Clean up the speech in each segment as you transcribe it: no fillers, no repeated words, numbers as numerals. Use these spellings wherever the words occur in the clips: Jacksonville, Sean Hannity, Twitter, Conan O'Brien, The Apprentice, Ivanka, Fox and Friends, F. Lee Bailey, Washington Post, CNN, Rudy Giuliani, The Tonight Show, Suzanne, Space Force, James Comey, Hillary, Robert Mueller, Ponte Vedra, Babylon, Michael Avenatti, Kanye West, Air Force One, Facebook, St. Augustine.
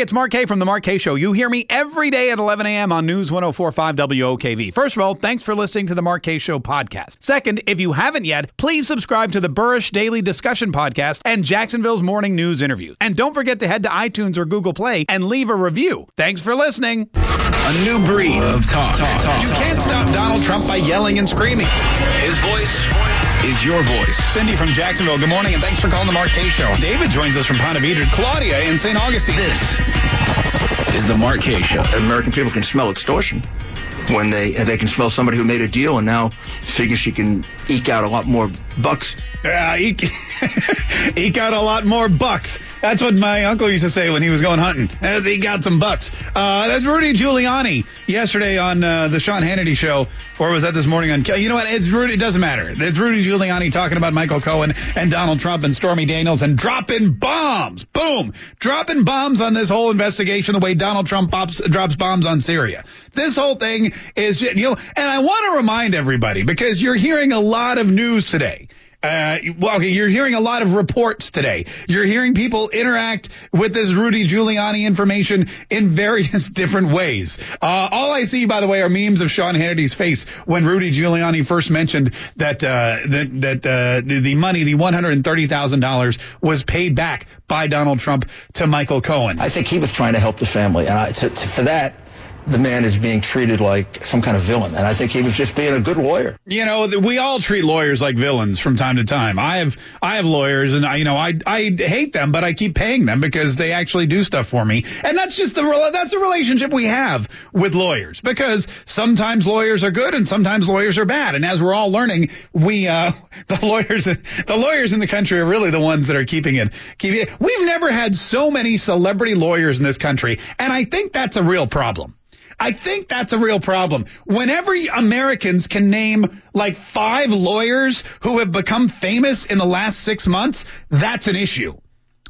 Hey, it's Mark Kaye from The Mark Kaye Show. You hear me every day at 11 a.m. on News 1045 WOKV. First of all, thanks for listening to The Mark Kaye Show podcast. Second, if you haven't yet, please subscribe to the Burrish Daily Discussion podcast and Jacksonville's Morning News interviews. And don't forget to head to iTunes or Google Play and leave a review. Thanks for listening. A new breed of talk. You can't stop Donald Trump by yelling and screaming. His voice is your voice. Cindy from Jacksonville, good morning, and thanks for calling the Mark Kaye Show. David joins us from Ponte Vedra. Claudia in St. Augustine. This is the Mark Kaye Show. American people can smell extortion when they can smell somebody who made a deal and now figures she can eke out a lot more bucks. Eke out a lot more bucks. That's what my uncle used to say when he was going hunting. As he got some bucks. That's Rudy Giuliani yesterday on the Sean Hannity show, or was that this morning on? You know what? It's Rudy. It doesn't matter. It's Rudy Giuliani talking about Michael Cohen and Donald Trump and Stormy Daniels and dropping bombs. Boom, dropping bombs on this whole investigation the way Donald Trump drops bombs on Syria. This whole thing is, you know. And I want to remind everybody, because you're hearing a lot of news today. You're hearing a lot of reports today. You're hearing people interact with this Rudy Giuliani information in various different ways. All I see, by the way, are memes of Sean Hannity's face when Rudy Giuliani first mentioned that the money, the $130,000, was paid back by Donald Trump to Michael Cohen. I think he was trying to help the family, and for that, the man is being treated like some kind of villain, and I think he was just being a good lawyer. You know, we all treat lawyers like villains from time to time. I have lawyers, and I hate them, but I keep paying them because they actually do stuff for me. And that's the relationship we have with lawyers, because sometimes lawyers are good and sometimes lawyers are bad. And as we're all learning, the lawyers in the country are really the ones that are keeping it. We've never had so many celebrity lawyers in this country, and I think that's a real problem. I think that's a real problem. Whenever Americans can name like 5 lawyers who have become famous in the last 6 months, that's an issue.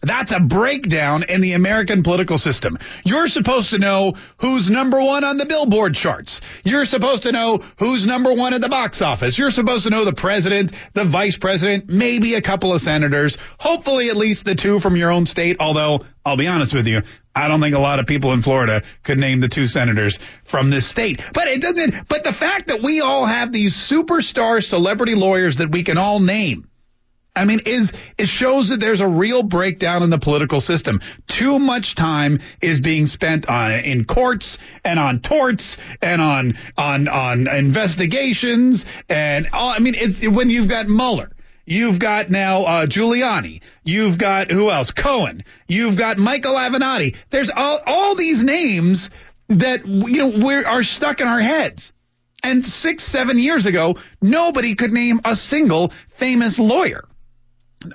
That's a breakdown in the American political system. You're supposed to know who's number one on the Billboard charts. You're supposed to know who's number one at the box office. You're supposed to know the president, the vice president, maybe a couple of senators, hopefully at least the 2 from your own state. Although, I'll be honest with you, I don't think a lot of people in Florida could name the 2 senators from this state. But the fact that we all have these superstar celebrity lawyers that we can all name, I mean, it shows that there's a real breakdown in the political system. Too much time is being spent in courts and on torts and on investigations and all. I mean, it's when you've got Mueller, you've got now Giuliani, you've got who else? Cohen, you've got Michael Avenatti. There's all these names that are stuck in our heads. And 6-7 years ago, nobody could name a single famous lawyer.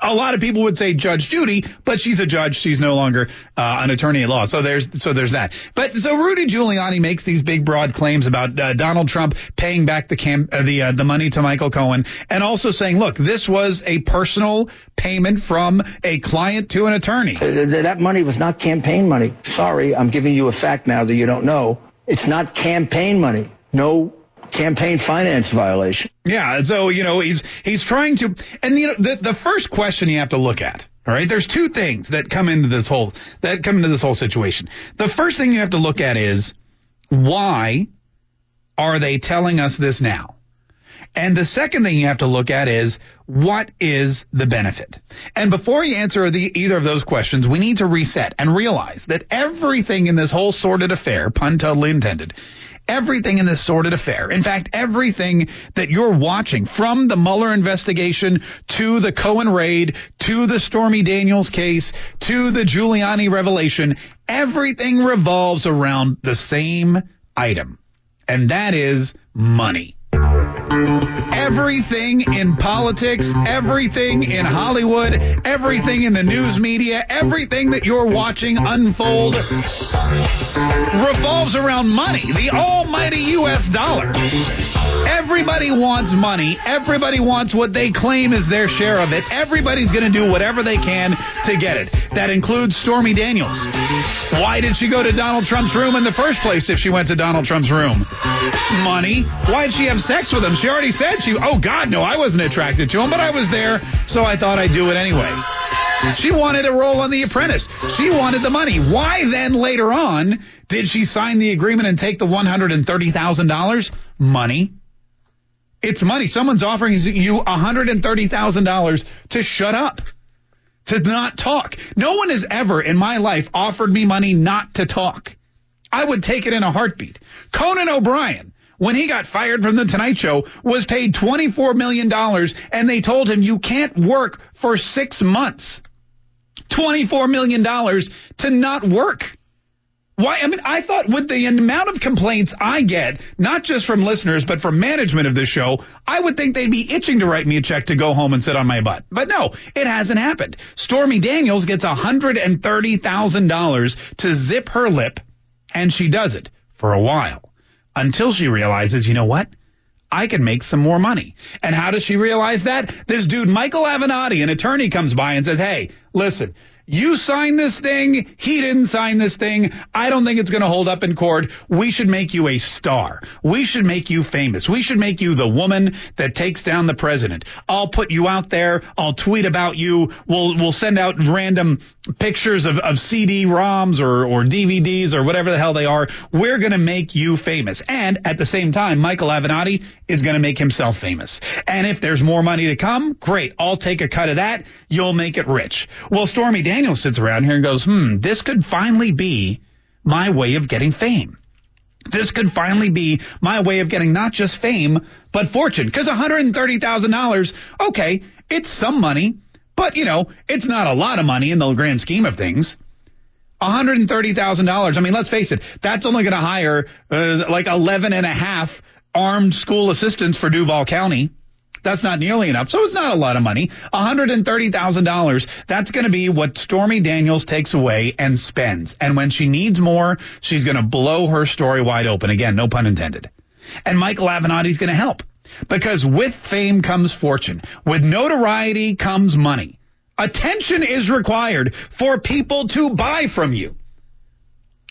A lot of people would say Judge Judy, but she's a judge. She's no longer an attorney at law. So there's that. But so Rudy Giuliani makes these big, broad claims about Donald Trump paying back the money to Michael Cohen, and also saying, look, this was a personal payment from a client to an attorney. That money was not campaign money. Sorry, I'm giving you a fact now that you don't know. It's not campaign money. No campaign finance violation. Yeah, so he's trying to, and the first question you have to look at, all right, there's 2 things that come into this whole situation. The first thing you have to look at is, why are they telling us this now? And the second thing you have to look at is, what is the benefit? And before you answer either of those questions, we need to reset and realize that everything in this whole sordid affair, pun totally intended, everything in this sordid affair, in fact, everything that you're watching, from the Mueller investigation to the Cohen raid to the Stormy Daniels case to the Giuliani revelation, everything revolves around the same item, and that is money. Everything in politics, everything in Hollywood, everything in the news media, everything that you're watching unfold revolves around money, the almighty U.S. dollar. Everybody wants money. Everybody wants what they claim is their share of it. Everybody's going to do whatever they can to get it. That includes Stormy Daniels. Why did she go to Donald Trump's room in the first place if she went to Donald Trump's room? Money. Why did she have sex with him? She already said she, oh, God, no, I wasn't attracted to him, but I was there, so I thought I'd do it anyway. She wanted a role on The Apprentice. She wanted the money. Why then later on did she sign the agreement and take the $130,000? Money. It's money. Someone's offering you $130,000 to shut up, to not talk. No one has ever in my life offered me money not to talk. I would take it in a heartbeat. Conan O'Brien, when he got fired from The Tonight Show, was paid $24 million, and they told him you can't work for 6 months. $24 million to not work. Why? I mean, I thought with the amount of complaints I get, not just from listeners, but from management of this show, I would think they'd be itching to write me a check to go home and sit on my butt. But no, it hasn't happened. Stormy Daniels gets $130,000 to zip her lip, and she does it for a while. Until she realizes, you know what? I can make some more money. And how does she realize that? This dude, Michael Avenatti, an attorney, comes by and says, hey, listen, you signed this thing. He didn't sign this thing. I don't think it's going to hold up in court. We should make you a star. We should make you famous. We should make you the woman that takes down the president. I'll put you out there. I'll tweet about you. We'll send out random pictures of CD-ROMs or DVDs or whatever the hell they are. We're going to make you famous. And at the same time, Michael Avenatti is going to make himself famous. And if there's more money to come, great. I'll take a cut of that. You'll make it rich. Well, Stormy Daniels sits around here and goes, this could finally be my way of getting fame. This could finally be my way of getting not just fame, but fortune. Because $130,000, okay, it's some money. But, you know, it's not a lot of money in the grand scheme of things. $130,000. I mean, let's face it. That's only going to hire like 11 and a half armed school assistants for Duval County. That's not nearly enough. So it's not a lot of money. $130,000. That's going to be what Stormy Daniels takes away and spends. And when she needs more, she's going to blow her story wide open. Again, no pun intended. And Michael Avenatti's going to help. Because with fame comes fortune. With notoriety comes money. Attention is required for people to buy from you.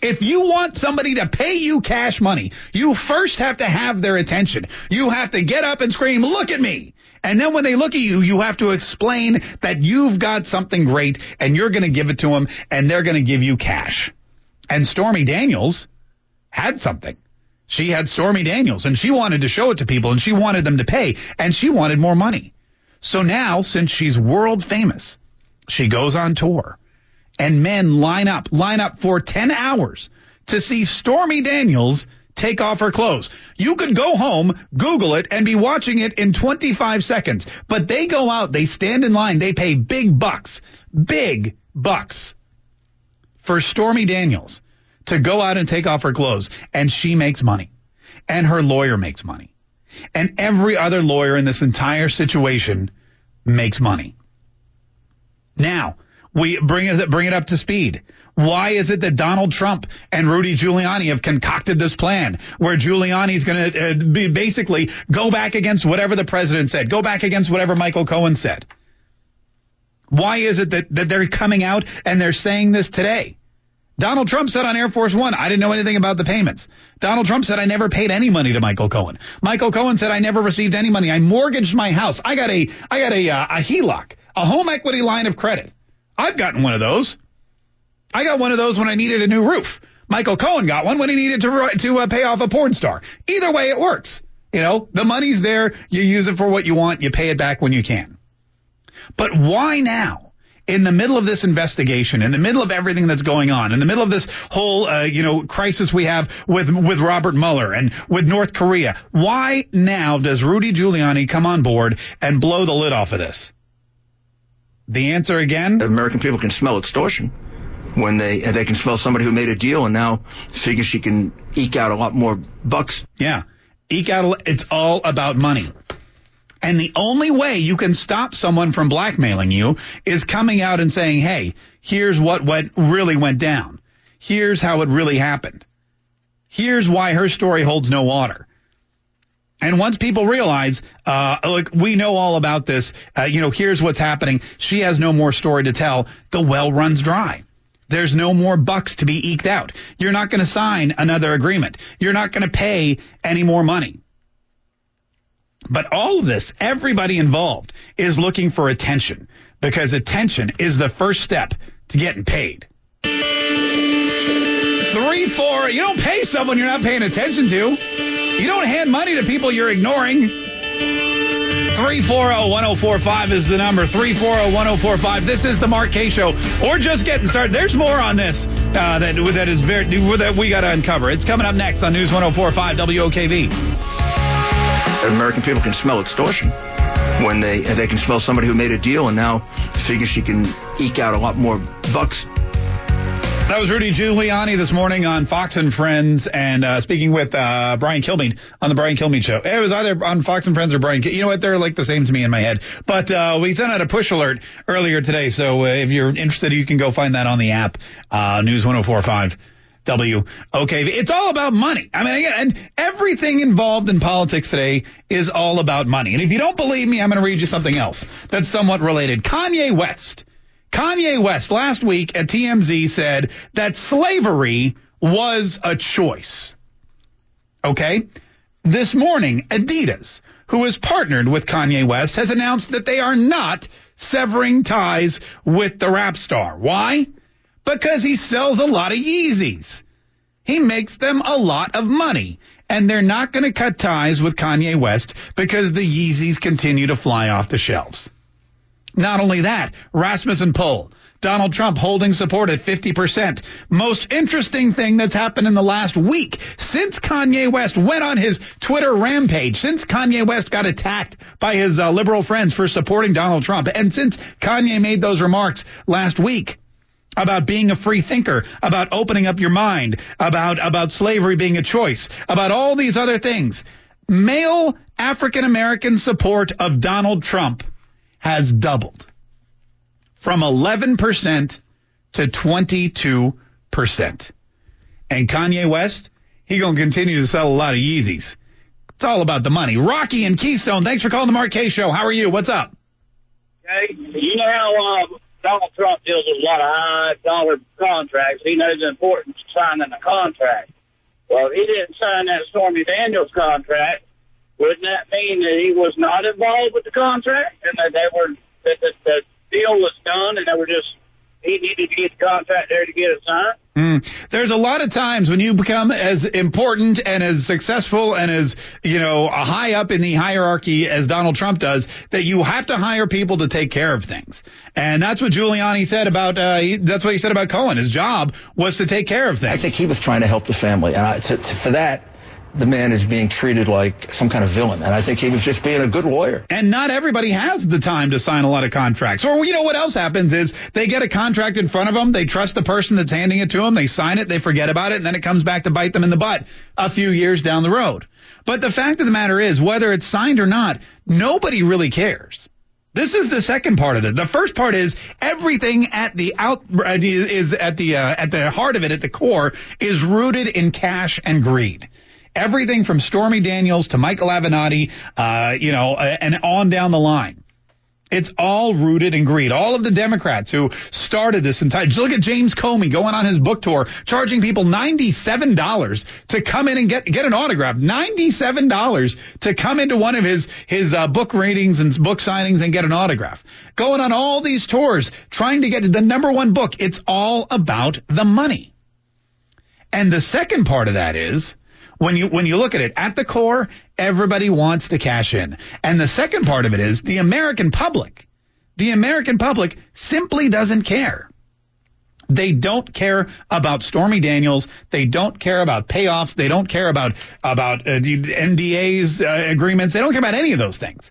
If you want somebody to pay you cash money, you first have to have their attention. You have to get up and scream, look at me. And then when they look at you, you have to explain that you've got something great and you're going to give it to them and they're going to give you cash. And Stormy Daniels had something. She had Stormy Daniels, and she wanted to show it to people, and she wanted them to pay, and she wanted more money. So now, since she's world famous, she goes on tour, and men line up for 10 hours to see Stormy Daniels take off her clothes. You could go home, Google it, and be watching it in 25 seconds. But they go out, they stand in line, they pay big bucks for Stormy Daniels to go out and take off her clothes, and she makes money, and her lawyer makes money, and every other lawyer in this entire situation makes money. Now, we bring it up to speed. Why is it that Donald Trump and Rudy Giuliani have concocted this plan where Giuliani's going to be basically go back against whatever the president said, go back against whatever Michael Cohen said? Why is it that they're coming out and they're saying this today? Donald Trump said on Air Force One, I didn't know anything about the payments. Donald Trump said, I never paid any money to Michael Cohen. Michael Cohen said, I never received any money. I mortgaged my house. I got a HELOC, a home equity line of credit. I've gotten one of those. I got one of those when I needed a new roof. Michael Cohen got one when he needed to pay off a porn star. Either way, it works. You know, the money's there. You use it for what you want. You pay it back when you can. But why now? In the middle of this investigation, in the middle of everything that's going on, in the middle of this whole, crisis we have with Robert Mueller and with North Korea, why now does Rudy Giuliani come on board and blow the lid off of this? The answer again? The American people can smell extortion when they can smell somebody who made a deal and now figures she can eke out a lot more bucks. Yeah, it's all about money. And the only way you can stop someone from blackmailing you is coming out and saying, hey, here's what really went down. Here's how it really happened. Here's why her story holds no water. And once people realize, look, we know all about this. Here's what's happening. She has no more story to tell. The well runs dry. There's no more bucks to be eked out. You're not going to sign another agreement. You're not going to pay any more money. But all of this, everybody involved is looking for attention. because attention is the first step to getting paid. 3-4, you don't pay someone you're not paying attention to. You don't hand money to people you're ignoring. 340-1045 is the number. 340-1045. This is the Mark Kaye Show. Or just getting started. There's more on this that we got to uncover. It's coming up next on News 1045 WOKV. American people can smell extortion when they can smell somebody who made a deal and now figures she can eke out a lot more bucks. That was Rudy Giuliani this morning on Fox and Friends, and speaking with Brian Kilmeade on the Brian Kilmeade Show. It was either on Fox and Friends or Brian. You know what? They're like the same to me in my head. But we sent out a push alert earlier today, so if you're interested, you can go find that on the app, News 1045 WOKV. It's all about money. I mean, again, and everything involved in politics today is all about money. And if you don't believe me, I'm going to read you something else that's somewhat related. Kanye West last week at TMZ said that slavery was a choice. Okay? This morning, Adidas, who is partnered with Kanye West, has announced that they are not severing ties with the rap star. Why? Because he sells a lot of Yeezys. He makes them a lot of money. And they're not going to cut ties with Kanye West because the Yeezys continue to fly off the shelves. Not only that, Rasmussen poll, Donald Trump holding support at 50%. Most interesting thing that's happened in the last week since Kanye West went on his Twitter rampage, since Kanye West got attacked by his liberal friends for supporting Donald Trump, and since Kanye made those remarks last week about being a free thinker, about opening up your mind, about slavery being a choice, about all these other things, male African-American support of Donald Trump has doubled from 11% to 22%. And Kanye West, he going to continue to sell a lot of Yeezys. It's all about the money. Rocky and Keystone, thanks for calling the Mark Kaye Show. How are you? What's up? Hey, you know how Donald Trump deals with a lot of high-dollar contracts. He knows the importance of signing a contract. Well, he didn't sign that Stormy Daniels contract. Wouldn't that mean that he was not involved with the contract and that they were that the deal was done and they were just he needed to get the contract there to get it signed? There's a lot of times when you become as important and as successful and as, you know, high up in the hierarchy as Donald Trump does, that you have to hire people to take care of things. And that's what Giuliani said about that's what he said about Cohen. His job was to take care of things. I think he was trying to help the family, and for that, the man is being treated like some kind of villain. And I think he was just being a good lawyer. And not everybody has the time to sign a lot of contracts. Or, you know, what else happens is they get a contract in front of them. They trust the person that's handing it to them. They sign it. They forget about it. And then it comes back to bite them in the butt a few years down the road. But the fact of the matter is, whether it's signed or not, nobody really cares. This is the second part of it. The first part is everything at the heart of it, at the core, is rooted in cash and greed. Everything from Stormy Daniels to Michael Avenatti, and on down the line. It's all rooted in greed. All of the Democrats who started this entire, just look at James Comey going on his book tour, charging people $97 to come in and get an autograph, $97 to come into one of his book readings and book signings and get an autograph. Going on all these tours, trying to get the number one book. It's all about the money. And the second part of that is, when you look at it, at the core, everybody wants to cash in. And the second part of it is the American public simply doesn't care. They don't care about Stormy Daniels. They don't care about payoffs. They don't care about NDAs, agreements. They don't care about any of those things.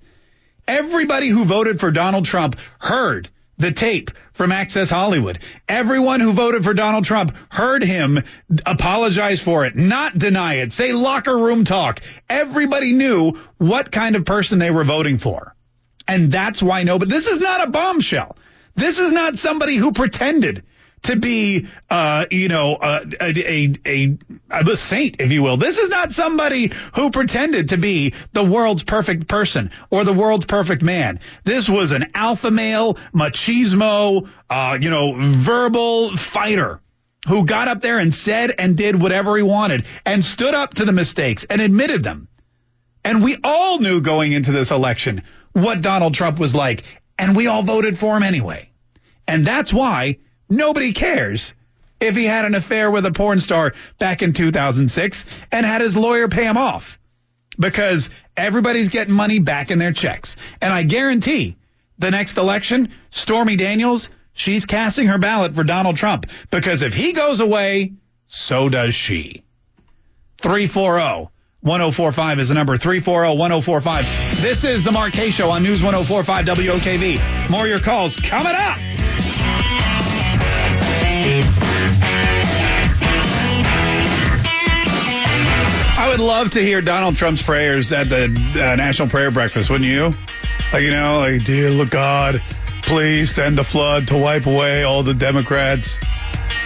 Everybody who voted for Donald Trump heard the tape from Access Hollywood. Everyone who voted for Donald Trump heard him apologize for it, not deny it, say locker room talk. Everybody knew what kind of person they were voting for. And that's why nobody. This is not a bombshell. This is not somebody who pretended to be, a saint, if you will. This is not somebody who pretended to be the world's perfect person or the world's perfect man. This was an alpha male, machismo, verbal fighter who got up there and said and did whatever he wanted and stood up to the mistakes and admitted them. And we all knew going into this election what Donald Trump was like. and we all voted for him anyway. And that's why nobody cares if he had an affair with a porn star back in 2006 and had his lawyer pay him off, because everybody's getting money back in their checks. And I guarantee the next election, Stormy Daniels, she's casting her ballot for Donald Trump, because if he goes away, so does she. 340-1045 is the number. 340-1045. This is the Mark Kaye Show on News 1045 WOKV. More of your calls coming up. I would love to hear Donald Trump's prayers at the National Prayer Breakfast, wouldn't you? Like, you know, like, dear God, please send the flood to wipe away all the Democrats.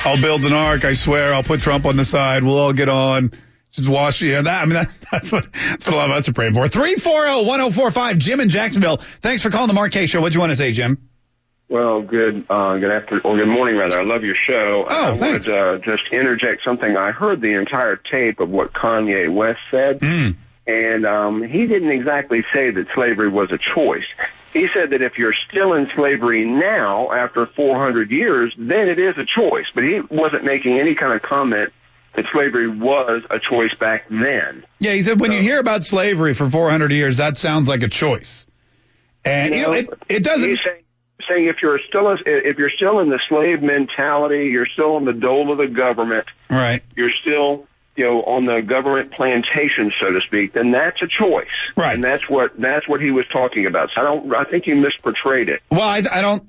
I'll build an ark, I swear. I'll put Trump on the side. We'll all get on. Just watch, you know, that. I mean, that's what a lot of us are praying for. 340-1045, Jim in Jacksonville. Thanks for calling the Mark Kaye Show. What do you want to say, Jim? Well, good afternoon, or good morning, rather. I love your show. Oh, thanks. I wanted to just interject something. I heard the entire tape of what Kanye West said, and he didn't exactly say that slavery was a choice. He said that if you're still in slavery now, after 400 years, then it is a choice. But he wasn't making any kind of comment that slavery was a choice back then. Yeah, he said, when you hear about slavery for 400 years, that sounds like a choice. And you know, it doesn't. He's saying if you're still in the slave mentality, you're still on the dole of the government. Right. You're still, you know, on the government plantation, so to speak, then that's a choice. Right. And that's what he was talking about. So I think you misportrayed it. Well,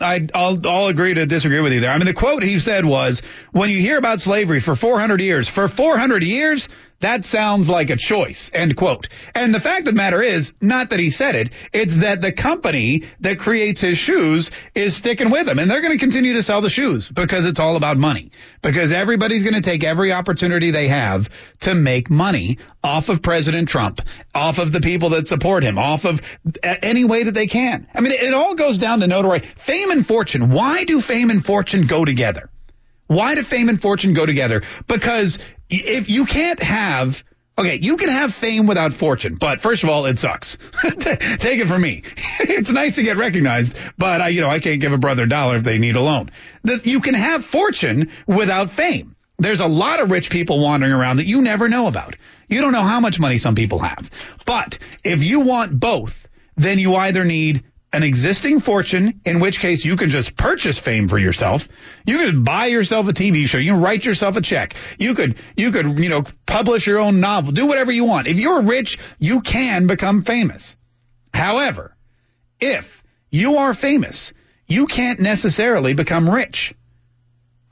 I'll agree to disagree with you there. I mean, the quote he said was, when you hear about slavery for 400 years, that sounds like a choice, end quote. And the fact of the matter is, not that he said it, it's that the company that creates his shoes is sticking with him. And they're going to continue to sell the shoes because it's all about money. Because everybody's going to take every opportunity they have to make money off of President Trump, off of the people that support him, off of any way that they can. I mean, it all goes down to notoriety. Fame and fortune. Why do fame and fortune go together? Why do fame and fortune go together? Because if you can't have, okay, you can have fame without fortune, but first of all, it sucks. Take it from me. It's nice to get recognized, but I can't give a brother a dollar if they need a loan. You can have fortune without fame. There's a lot of rich people wandering around that you never know about. You don't know how much money some people have. But if you want both, then you either need an existing fortune, in which case you can just purchase fame for yourself. You could buy yourself a TV show. You can write yourself a check. You could publish your own novel. Do whatever you want. If you're rich, you can become famous. However, if you are famous, you can't necessarily become rich.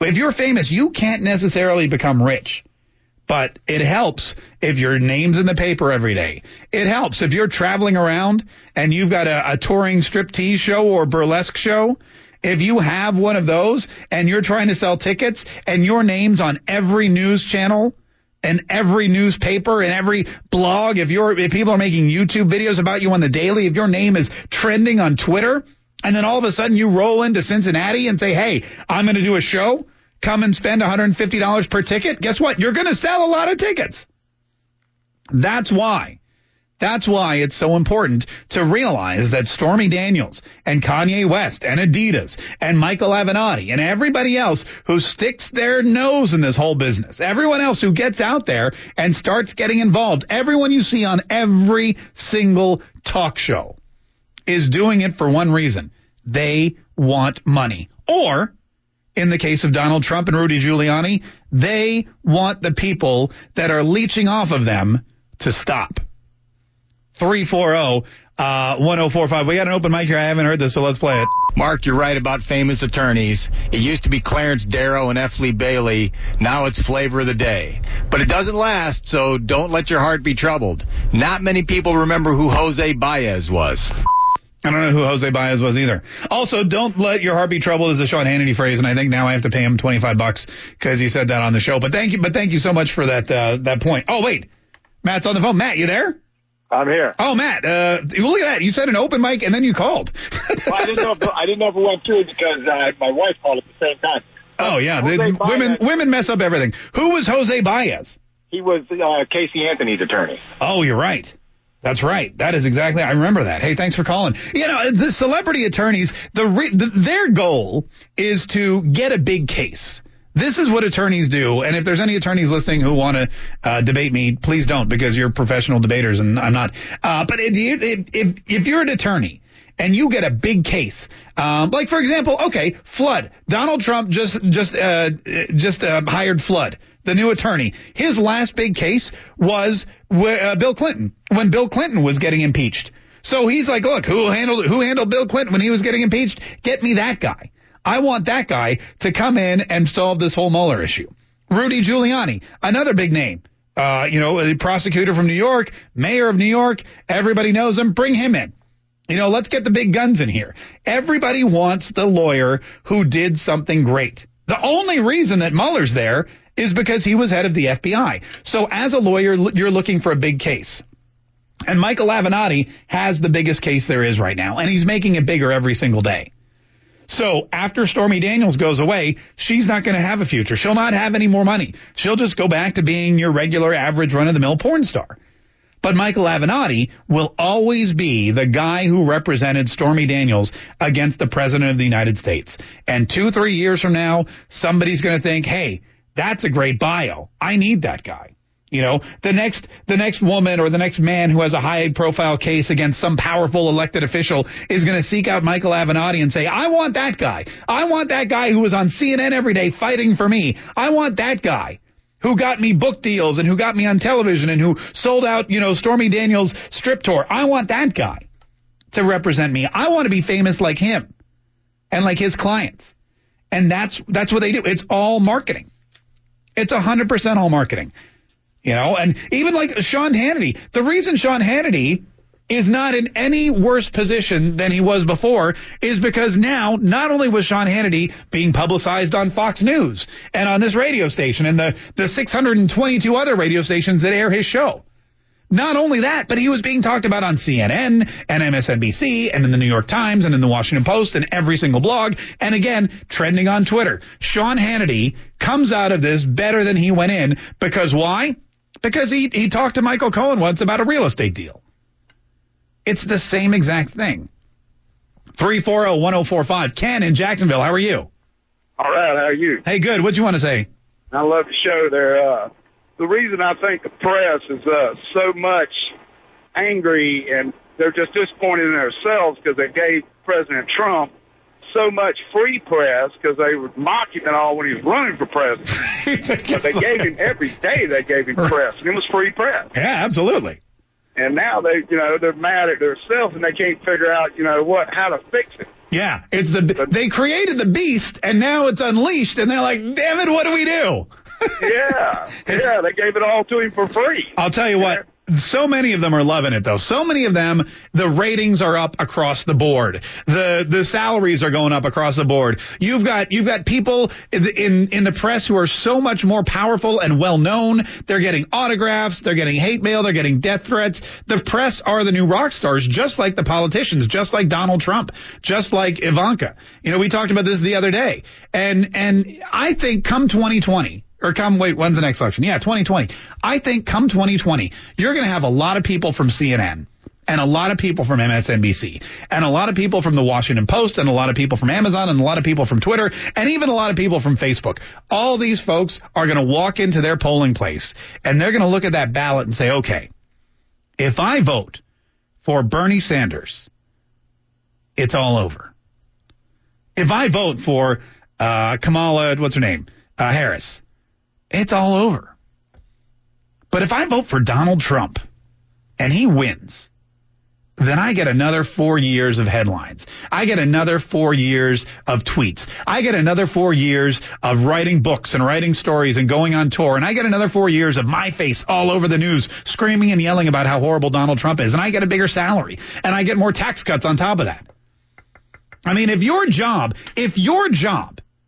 If you're famous, you can't necessarily become rich. But it helps if your name's in the paper every day. It helps if you're traveling around and you've got a touring striptease show or burlesque show. If you have one of those and you're trying to sell tickets and your name's on every news channel and every newspaper and every blog, if people are making YouTube videos about you on the daily, if your name is trending on Twitter, and then all of a sudden you roll into Cincinnati and say, hey, I'm going to do a show. Come and spend $150 per ticket. Guess what? You're going to sell a lot of tickets. That's why it's so important to realize that Stormy Daniels and Kanye West and Adidas and Michael Avenatti and everybody else who sticks their nose in this whole business, everyone else who gets out there and starts getting involved, everyone you see on every single talk show is doing it for one reason. They want money. Or, in the case of Donald Trump and Rudy Giuliani, they want the people that are leeching off of them to stop. 340-1045. We got an open mic here. I haven't heard this, so let's play it. Mark, you're right about famous attorneys. It used to be Clarence Darrow and F. Lee Bailey. Now it's flavor of the day. But it doesn't last, so don't let your heart be troubled. Not many people remember who Jose Baez was. I don't know who Jose Baez was either. Also, don't let your heart be troubled is a Sean Hannity phrase, and I think now I have to pay him $25 because he said that on the show. But thank you so much for that point. Oh wait, Matt's on the phone. Matt, you there? I'm here. Oh, Matt, look at that. You said an open mic and then you called. Well, I didn't know if it went through because my wife called at the same time. Oh yeah, women mess up everything. Who was Jose Baez? He was Casey Anthony's attorney. Oh, you're right. That's right. That is exactly. I remember that. Hey, thanks for calling. You know, the celebrity attorneys, their goal is to get a big case. This is what attorneys do. And if there's any attorneys listening who want to debate me, please don't, because you're professional debaters and I'm not. But if you're an attorney and you get a big case, like, for example, okay, Flood. Donald Trump just hired Flood, the new attorney. His last big case was Bill Clinton, when Bill Clinton was getting impeached. So he's like, look, who handled Bill Clinton when he was getting impeached? Get me that guy. I want that guy to come in and solve this whole Mueller issue. Rudy Giuliani, another big name. A prosecutor from New York, mayor of New York. Everybody knows him. Bring him in. Let's get the big guns in here. Everybody wants the lawyer who did something great. The only reason that Mueller's there is because he was head of the FBI. So as a lawyer, you're looking for a big case. And Michael Avenatti has the biggest case there is right now, and he's making it bigger every single day. So after Stormy Daniels goes away, she's not going to have a future. She'll not have any more money. She'll just go back to being your regular average run-of-the-mill porn star. But Michael Avenatti will always be the guy who represented Stormy Daniels against the president of the United States. And 2-3 years from now, somebody's going to think, hey, that's a great bio. I need that guy. The next woman or the next man who has a high profile case against some powerful elected official is going to seek out Michael Avenatti and say, I want that guy. I want that guy who was on CNN every day fighting for me. I want that guy who got me book deals and who got me on television and who sold out, Stormy Daniels' strip tour. I want that guy to represent me. I want to be famous like him and like his clients. And that's what they do. It's all marketing. It's 100% all marketing. And even like Sean Hannity, the reason Sean Hannity is not in any worse position than he was before is because now not only was Sean Hannity being publicized on Fox News and on this radio station and the 622 other radio stations that air his show. Not only that, but he was being talked about on CNN and MSNBC and in the New York Times and in the Washington Post and every single blog. And again, trending on Twitter. Sean Hannity comes out of this better than he went in because why? Because he talked to Michael Cohen once about a real estate deal. It's the same exact thing. 340-1045. Ken in Jacksonville, how are you? All right, how are you? Hey, good. What do you want to say? I love the show there. The reason I think the press is so much angry and they're just disappointed in themselves because they gave President Trump so much free press because they would mock him and all when he was running for president. But they gave him every day. They gave him press, and it was free press. Yeah, absolutely. And now they, they're mad at themselves and they can't figure out, how to fix it. Yeah, it's they created the beast and now it's unleashed, and they're like, damn it, what do we do? Yeah, they gave it all to him for free. I'll tell you what. So many of them are loving it, though. So many of them, the ratings are up across the board. The salaries are going up across the board. You've got people in the press who are so much more powerful and well-known. They're getting autographs. They're getting hate mail. They're getting death threats. The press are the new rock stars, just like the politicians, just like Donald Trump, just like Ivanka. We talked about this the other day. And I think come 2020. When's the next election? Yeah, 2020. I think come 2020, you're going to have a lot of people from CNN and a lot of people from MSNBC and a lot of people from the Washington Post and a lot of people from Amazon and a lot of people from Twitter and even a lot of people from Facebook. All these folks are going to walk into their polling place and they're going to look at that ballot and say, okay, if I vote for Bernie Sanders, it's all over. If I vote for Kamala, what's her name? Harris. It's all over. But if I vote for Donald Trump and he wins, then I get another 4 years of headlines. I get another 4 years of tweets. I get another 4 years of writing books and writing stories and going on tour. And I get another 4 years of my face all over the news, screaming and yelling about how horrible Donald Trump is. And I get a bigger salary and I get more tax cuts on top of that. I mean, if your job,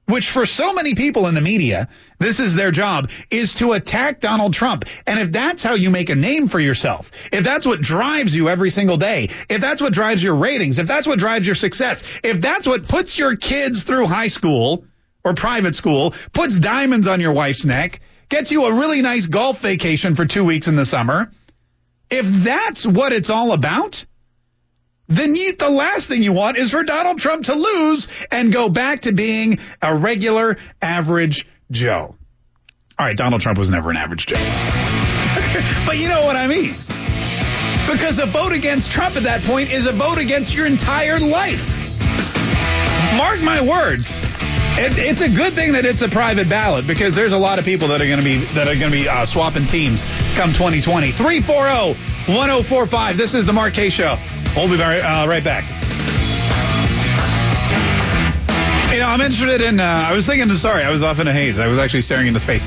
which for so many people in the media, this is their job, is to attack Donald Trump. And if that's how you make a name for yourself, if that's what drives you every single day, if that's what drives your ratings, if that's what drives your success, if that's what puts your kids through high school or private school, puts diamonds on your wife's neck, gets you a really nice golf vacation for 2 weeks in the summer, If that's what it's all about, then the last thing you want is for Donald Trump to lose and go back to being a regular, average Joe. All right, Donald Trump was never an average Joe. But you know what I mean. Because a vote against Trump at that point is a vote against your entire life. Mark my words. It's a good thing that it's a private ballot, because there's a lot of people that are going to be swapping teams come 2020. 340-1045. This is the Mark Kaye Show. We'll be right back. You know, I'm interested in. I was off in a haze. I was actually staring into space.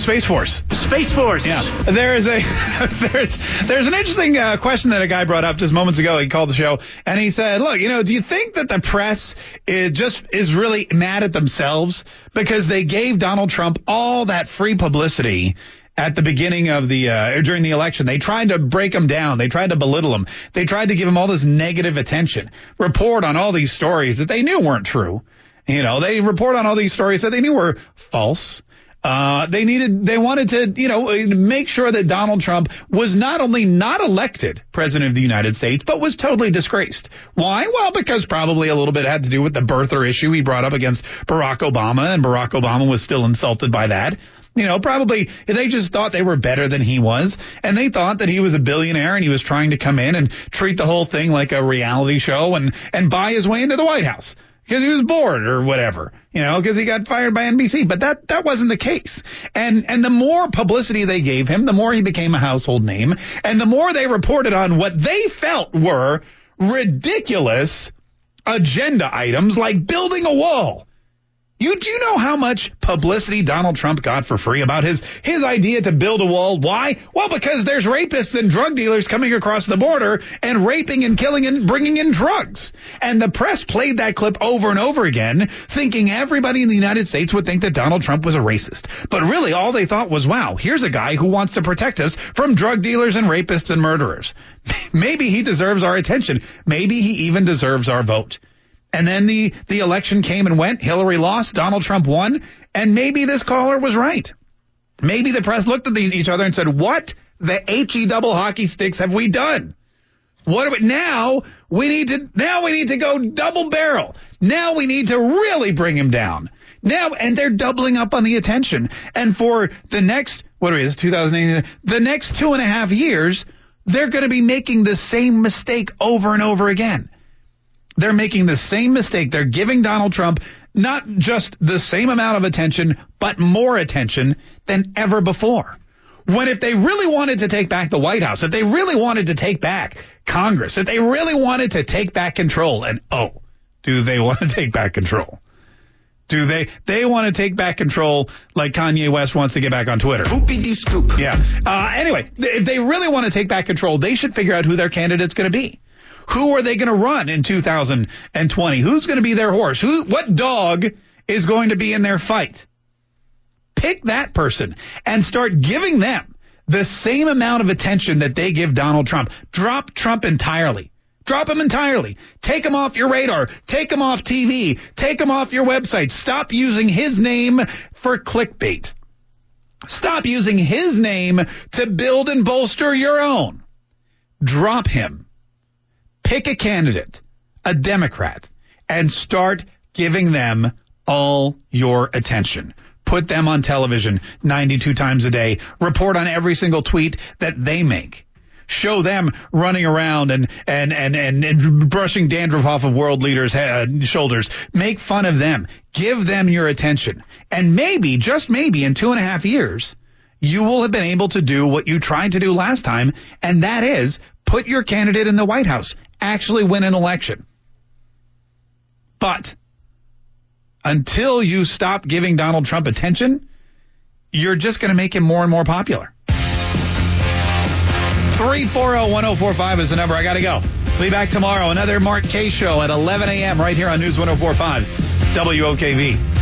Space Force. Space Force. Yeah. There's an interesting question that a guy brought up just moments ago. He called the show and he said, "Look, you know, do you think that the press is really mad at themselves because they gave Donald Trump all that free publicity at the beginning of during the election? They tried to break him down. They tried to belittle him. They tried to give him all this negative attention, report on all these stories that they knew weren't true. You know, they report on all these stories that they knew were false. They wanted to, you know, make sure that Donald Trump was not only not elected president of the United States, but was totally disgraced. Why? Well, because probably a little bit had to do with the birther issue he brought up against Barack Obama, and Barack Obama was still insulted by that. You know, probably they just thought they were better than he was, and they thought that he was a billionaire and he was trying to come in and treat the whole thing like a reality show and buy his way into the White House because he was bored or whatever, you know, because he got fired by NBC. But that wasn't the case. And the more publicity they gave him, the more he became a household name, and the more they reported on what they felt were ridiculous agenda items like building a wall. Do you know how much publicity Donald Trump got for free about his idea to build a wall? Why? Well, because there's rapists and drug dealers coming across the border and raping and killing and bringing in drugs. And the press played that clip over and over again, thinking everybody in the United States would think that Donald Trump was a racist. But really, all they thought was, wow, here's a guy who wants to protect us from drug dealers and rapists and murderers. Maybe he deserves our attention. Maybe he even deserves our vote. And then the election came and went. Hillary lost. Donald Trump won. And maybe this caller was right. Maybe the press looked at each other and said, what the H-E double hockey sticks have we done? Now we need to go double barrel. Now we need to really bring him down. Now, and they're doubling up on the attention. And for the next, the next 2.5 years, they're going to be making the same mistake over and over again. They're making the same mistake. They're giving Donald Trump not just the same amount of attention, but more attention than ever before. When if they really wanted to take back the White House, if they really wanted to take back Congress, if they really wanted to take back control, and oh, do they want to take back control? Do they want to take back control like Kanye West wants to get back on Twitter? Poopity scoop. Yeah. Anyway, if they really want to take back control, they should figure out who their candidate's going to be. Who are they going to run in 2020? Who's going to be their horse? What dog is going to be in their fight? Pick that person and start giving them the same amount of attention that they give Donald Trump. Drop Trump entirely. Drop him entirely. Take him off your radar. Take him off TV. Take him off your website. Stop using his name for clickbait. Stop using his name to build and bolster your own. Drop him. Pick a candidate, a Democrat, and start giving them all your attention. Put them on television 92 times a day. Report on every single tweet that they make. Show them running around and brushing dandruff off of world leaders' shoulders. Make fun of them. Give them your attention. And maybe, just maybe, in 2.5 years, you will have been able to do what you tried to do last time, and that is put your candidate in the White House. Actually win an election. But until you stop giving Donald Trump attention, you're just going to make him more and more popular. 340-1045 is the number. I got to go. We'll be back tomorrow. Another Mark Kaye Show at 11 a.m. right here on News 1045 WOKV.